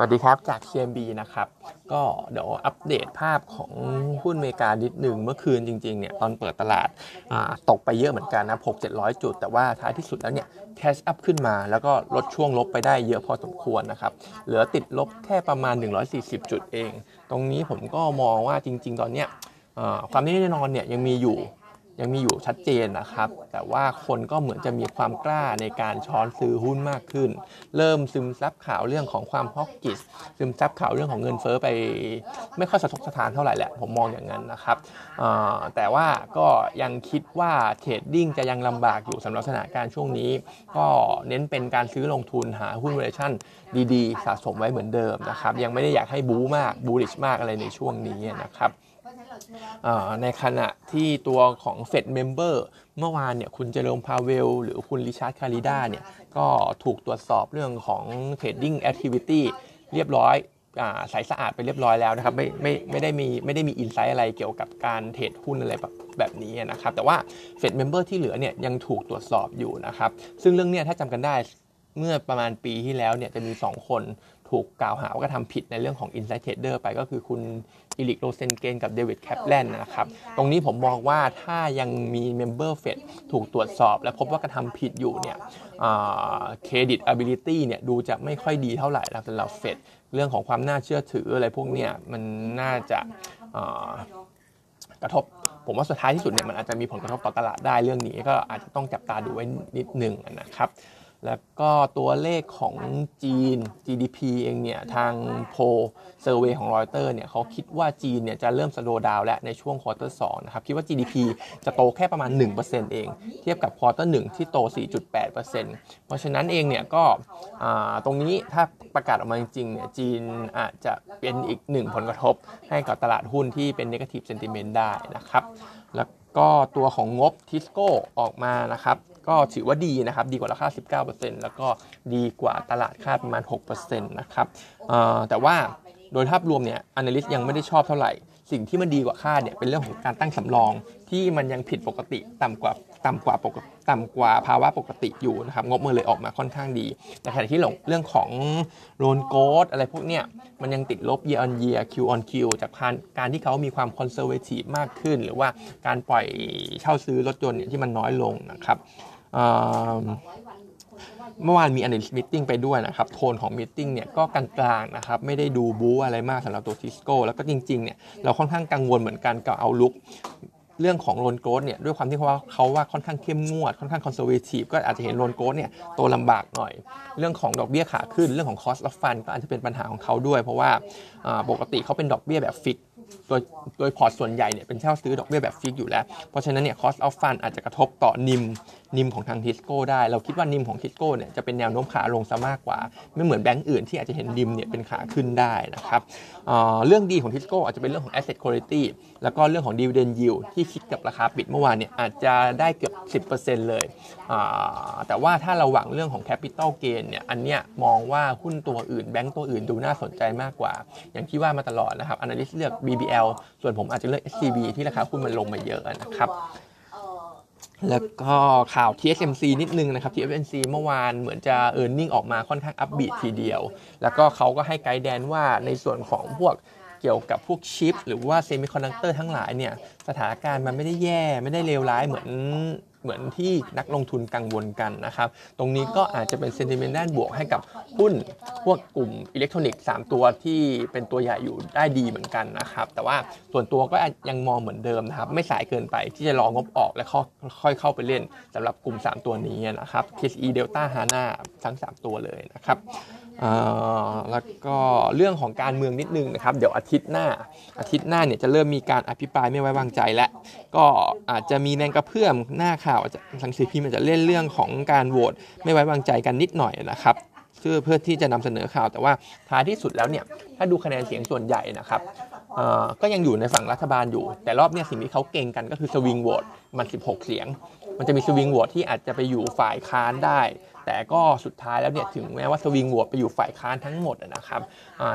สวัสดีครับจาก TMB นะครับก็เดี๋ยวอัปเดตภาพของหุ้นอเมริกานิดหนึ่งเมื่อคืนจริงๆเนี่ยตอนเปิดตลาดตกไปเยอะเหมือนกันนะ 600-700 จุดแต่ว่าท้ายที่สุดแล้วเนี่ยแคชอัพขึ้นมาแล้วก็ลดช่วงลบไปได้เยอะพอสมควรนะครับเหลือติดลบแค่ประมาณ140 จุดเองตรงนี้ผมก็มองว่าจริงๆตอนเนี้ยความแน่นอนเนี่ยยังมีอยู่ชัดเจนนะครับแต่ว่าคนก็เหมือนจะมีความกล้าในการช้อนซื้อหุ้นมากขึ้นเริ่มซึมซับข่าวเรื่องของความฮอกกิสซึมซับข่าวเรื่องของเงินเฟ้อไปไม่ค่อยสะทกสะท้านเท่าไหร่แหละผมมองอย่างนั้นนะครับแต่ว่าก็ยังคิดว่าเทรดดิ้งจะยังลำบากอยู่สำหรับสถานการณ์ช่วงนี้ก็เน้นเป็นการซื้อลงทุนหาหุ้นวาเลชั่นดีๆสะสมไว้เหมือนเดิมนะครับยังไม่ได้อยากให้บู๊มากบูลิชมากอะไรในช่วงนี้นะครับในขณะที่ตัวของเฟดเมมเบอร์เมื่อวานเนี่ยคุณเจโรมพาเวลหรือคุณริชาร์ดคาริด้าเนี่ยก็ถูกตรวจสอบเรื่องของ trading activity เรียบร้อยใสสะอาดไปเรียบร้อยแล้วนะครับไม่ได้มีอินไซต์อะไรเกี่ยวกับการเทรดหุ้นอะไรแบบนี้นะครับแต่ว่าเฟดเมมเบอร์ที่เหลือเนี่ยยังถูกตรวจสอบอยู่นะครับซึ่งเรื่องเนี้ยถ้าจำกันได้เมื่อประมาณปีที่แล้วเนี่ยจะมี2คนถูกกล่าวหาว่ากระทำผิดในเรื่องของ Inside Trader ไปก็คือคุณอิริกโรเซนเกนกับเดวิดแคปแลนนะครับตรงนี้ผมมองว่าถ้ายังมีเมมเบอร์เฟดถูกตรวจสอบและพบว่ากระทำผิดอยู่เนี่ยเครดิตแอบิลิตี้เนี่ยดูจะไม่ค่อยดีเท่าไหร่นะสำหรับเฟดเรื่องของความน่าเชื่อถืออะไรพวกเนี่ยมันน่าจะกระทบผมว่าสุดท้ายที่สุดเนี่ยมันอาจจะมีผลกระทบต่อตลาดได้เรื่องนี้ก็อาจจะต้องจับตาดูไว้นิดนึงนะครับแล้วก็ตัวเลขของจีน GDP เองเนี่ยทางโพเซอร์เวย์ของรอยเตอร์เนี่ยเขาคิดว่าจีนเนี่ยจะเริ่มสโลว์ดาวน์แล้วในช่วงควอเตอร์2นะครับคิดว่า GDP จะโตแค่ประมาณ 1% เองเทียบกับควอเตอร์1ที่โต 4.8% เพราะฉะนั้นเองเนี่ยก็ตรงนี้ถ้าประกาศออกมาจริงๆเนี่ยจีนอาจจะเป็นอีกหนึ่งผลกระทบให้กับตลาดหุ้นที่เป็น Negative Sentiment ได้นะครับแล้วก็ตัวของงบทิสโก้ออกมานะครับก็ถือว่าดีนะครับดีกว่าราคา 19% แล้วก็ดีกว่าตลาดคาดประมาณ 6% นะครับแต่ว่าโดยภาพรวมเนี่ย Analyst ยังไม่ได้ชอบเท่าไหร่สิ่งที่มันดีกว่าคาดเนี่ยเป็นเรื่องของการตั้งสำรองที่มันยังผิดปกติต่ำกว่าภาวะปกติอยู่นะครับงบมือเลยออกมาค่อนข้างดีแต่ขณะที่เรื่องของโลนโกดอะไรพวกเนี้ยมันยังติดลบ year on year Q on Q จากการที่เขามีความ conservative มากขึ้นหรือว่าการปล่อยเช่าซื้อรถยนต์เนี่ยที่มันน้อยลงนะครับเมื่อวานมี analyst meeting ไปด้วยนะครับโทนของ meeting เนี่ยก็กลางๆนะครับไม่ได้ดูบู๊อะไรมากสำหรับตัว Cisco แล้วก็จริงๆเนี่ยเราค่อนข้างกังวลเหมือนกันกับ outlook เรื่องของ loan growth เนี่ยด้วยความที่เขาว่าค่อนข้างเข้มงวดค่อนข้าง conservative ก็อาจจะเห็น loan growth เนี่ยโตลำบากหน่อยเรื่องของดอกเบี้ยขาขึ้นเรื่องของ cost of fund ก็อาจจะเป็นปัญหาของเขาด้วยเพราะว่าปกติเขาเป็นดอกเบี้ยแบบ fixโดยพอร์ตส่วนใหญ่เนี่ยเป็นเช่าซื้อดอกเบี้ยแบบฟิกอยู่แล้วเพราะฉะนั้นเนี่ย cost of fund อาจจะกระทบต่อนิมของทางทิสโก้ได้เราคิดว่านิมของทิสโก้เนี่ยจะเป็นแนวโน้มขาลงซะมากกว่าไม่เหมือนแบงก์อื่นที่อาจจะเห็นนิมเนี่ยเป็นขาขึ้นได้นะครับเรื่องดีของทิสโก้อาจจะเป็นเรื่องของ asset quality แล้วก็เรื่องของ dividend yield ที่คิดกับราคาปิดเมื่อวานเนี่ยอาจจะได้เกือบ 10% เลยแต่ว่าถ้าเราหวังเรื่องของ capital gain เนี่ยอันเนี้ยมองว่าหุ้นตัวอื่นแบงก์ตัวอื่นดูน่าสนใจมากกว่าอย่างที่ว่ามาตลอดนะครับ analyst เลือกBBL ส่วนผมอาจจะเลือก SCB ที่ราคาหุ้นมันลงมาเยอะนะครับแล้วก็ข่าว TSMC นิดนึงนะครับ TSMC เมื่อวานเหมือนจะ earning ออกมาค่อนข้างอัพบีททีเดียวแล้วก็เขาก็ให้ไกด์แดนว่าในส่วนของพวกเกี่ยวกับพวกชิปหรือว่าเซมิคอนดักเตอร์ทั้งหลายเนี่ยสถานการณ์มันไม่ได้แย่ไม่ได้เลวร้ายเหมือนที่นักลงทุนกังวลกันนะครับตรงนี้ก็อาจจะเป็นเซนติเมนต์ด้านบวกให้กับหุ้นพวกกลุ่มอิเล็กทรอนิกส์3ตัวที่เป็นตัวใหญ่อยู่ได้ดีเหมือนกันนะครับแต่ว่าส่วนตัวก็ยังมองเหมือนเดิมนะครับไม่สายเกินไปที่จะรองบออกและค่อยเข้าไปเล่นสำหรับกลุ่ม3ตัวนี้นะครับ KSE Delta Hana ทั้ง3ตัวเลยนะครับแล้วก็เรื่องของการเมืองนิดนึงนะครับเดี๋ยวอาทิตย์หน้าเนี่ยจะเริ่มมีการอภิปรายไม่ไว้วางใจแล้วก็อาจจะมีแรงกระเพื่อมหน้าข่าวอาจจะทางสื่อพิมพ์อาจจะเล่นเรื่องของการโหวตไม่ไว้วางใจกันนิดหน่อยนะครับเพื่อที่จะนำเสนอข่าวแต่ว่าท้ายที่สุดแล้วเนี่ยถ้าดูคะแนนเสียงส่วนใหญ่นะครับก็ยังอยู่ในฝั่งรัฐบาลอยู่แต่รอบนี้สิ่งที่เขาเก่งกันก็คือสวิงโหวตมัน16เสียงมันจะมีสวิงโหวตที่อาจจะไปอยู่ฝ่ายค้านได้แต่ก็สุดท้ายแล้วเนี่ยถึงแม้ว่าสวิงโหวตไปอยู่ฝ่ายค้านทั้งหมดนะครับ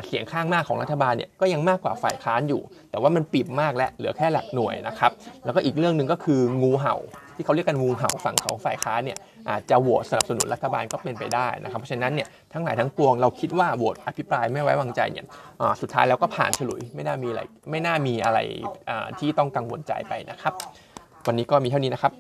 เสียงข้างมากของรัฐบาลเนี่ยก็ยังมากกว่าฝ่ายค้านอยู่แต่ว่ามันปิ่มมากและเหลือแค่หลักหน่วยนะครับแล้วก็อีกเรื่องนึงก็คืองูเห่า ที่เขาเรียกกันงูเห่าฝั่งของฝ่ายค้านเนี่ยอาจจะโหวตสนับสนุนรัฐบาลก็เป็นไปได้นะครับเพราะฉะนั้นเนี่ยทั้งหลายทั้งปวงเราคิดว่าโหวตอภิปรายไม่ไว้วางใจเนี่ยสุดท้ายแล้วก็ผ่านฉลุยไม่น่ามีอะไรที่ต้องกังวลใจไปนะครับวันนี้ก็มีเท่านี้นะครับ